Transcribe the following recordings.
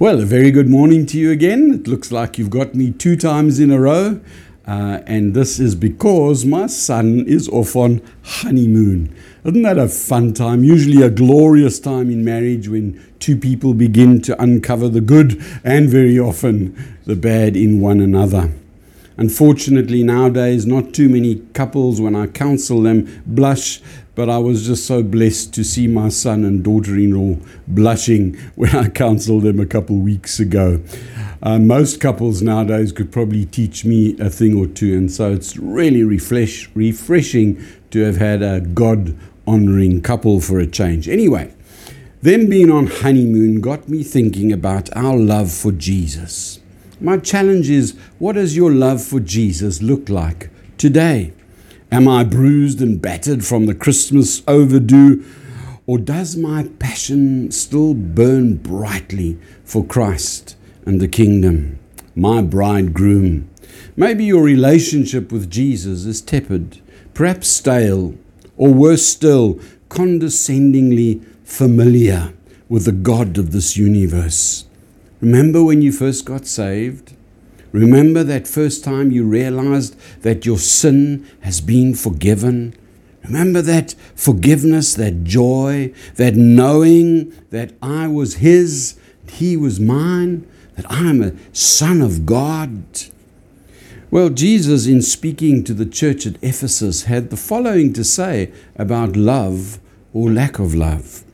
Well, a very good morning to you again. It looks like you've got me 2 times in a row. And this is because my son is off on honeymoon. Isn't that a fun time? Usually a glorious time in marriage when 2 people begin to uncover the good and very often the bad in one another. Unfortunately, nowadays, not too many couples, when I counsel them, blush. But I was just so blessed to see my son and daughter-in-law blushing when I counseled them a couple of weeks ago. Most couples nowadays could probably teach me a thing or two. And so it's really refreshing to have had a God-honoring couple for a change. Anyway, them being on honeymoon got me thinking about our love for Jesus. My challenge is, what does your love for Jesus look like today? Am I bruised and battered from the Christmas overdue? Or does my passion still burn brightly for Christ and the kingdom, my bridegroom? Maybe your relationship with Jesus is tepid, perhaps stale, or worse still, condescendingly familiar with the God of this universe. Remember when you first got saved? Remember that first time you realized that your sin has been forgiven? Remember that forgiveness, that joy, that knowing that I was His, He was mine, that I'm a son of God? Well, Jesus, in speaking to the church at Ephesus, had the following to say about love or lack of love.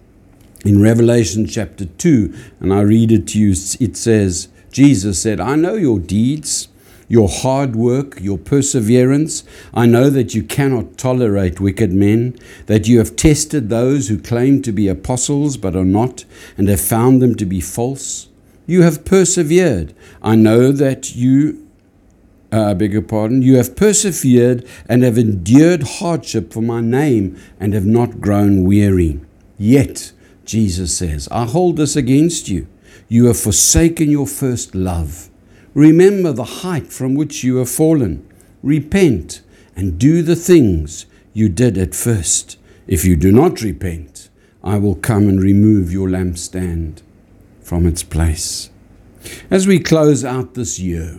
In Revelation chapter 2, and I read it to you, it says, Jesus said, "I know your deeds, your hard work, your perseverance. I know that you cannot tolerate wicked men, that you have tested those who claim to be apostles but are not, and have found them to be false. You have persevered. I know that you have persevered and have endured hardship for my name and have not grown weary. Yet," Jesus says, "I hold this against you. You have forsaken your first love. Remember the height from which you have fallen. Repent and do the things you did at first. If you do not repent, I will come and remove your lampstand from its place." As we close out this year,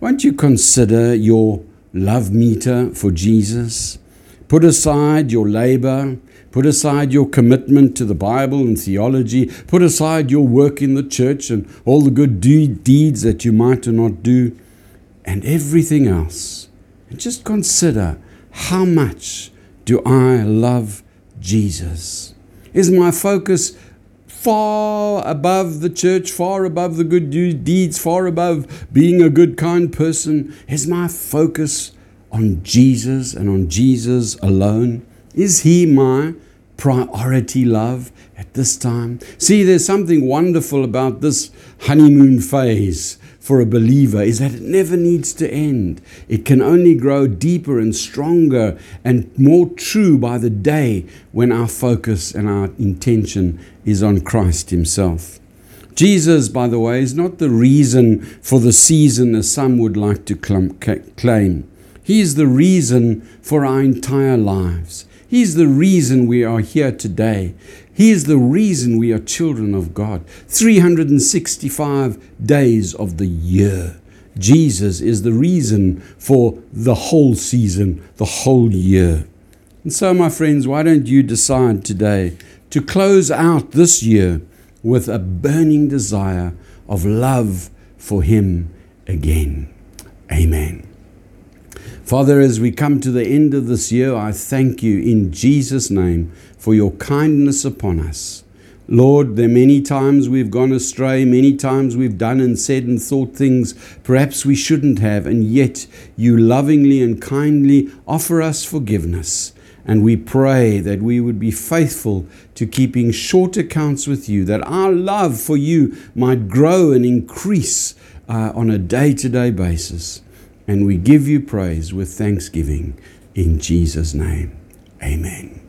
won't you consider your love meter for Jesus? Put aside your labor. Put aside your commitment to the Bible and theology. Put aside your work in the church and all the good deeds that you might or not do, and everything else. And just consider, how much do I love Jesus? Is my focus far above the church, far above the good deeds, far above being a good, kind person? Is my focus on Jesus and on Jesus alone? Is He my priority love at this time? See, there's something wonderful about this honeymoon phase for a believer, is that it never needs to end. It can only grow deeper and stronger and more true by the day when our focus and our intention is on Christ Himself. Jesus, by the way, is not the reason for the season as some would like to claim. He is the reason for our entire lives. He is the reason we are here today. He is the reason we are children of God. 365 days of the year. Jesus is the reason for the whole season, the whole year. And so, my friends, why don't you decide today to close out this year with a burning desire of love for Him again. Amen. Father, as we come to the end of this year, I thank you in Jesus' name for your kindness upon us. Lord, there are many times we've gone astray, many times we've done and said and thought things perhaps we shouldn't have, and yet you lovingly and kindly offer us forgiveness. And we pray that we would be faithful to keeping short accounts with you, that our love for you might grow and increase on a day-to-day basis. And we give you praise with thanksgiving in Jesus' name. Amen.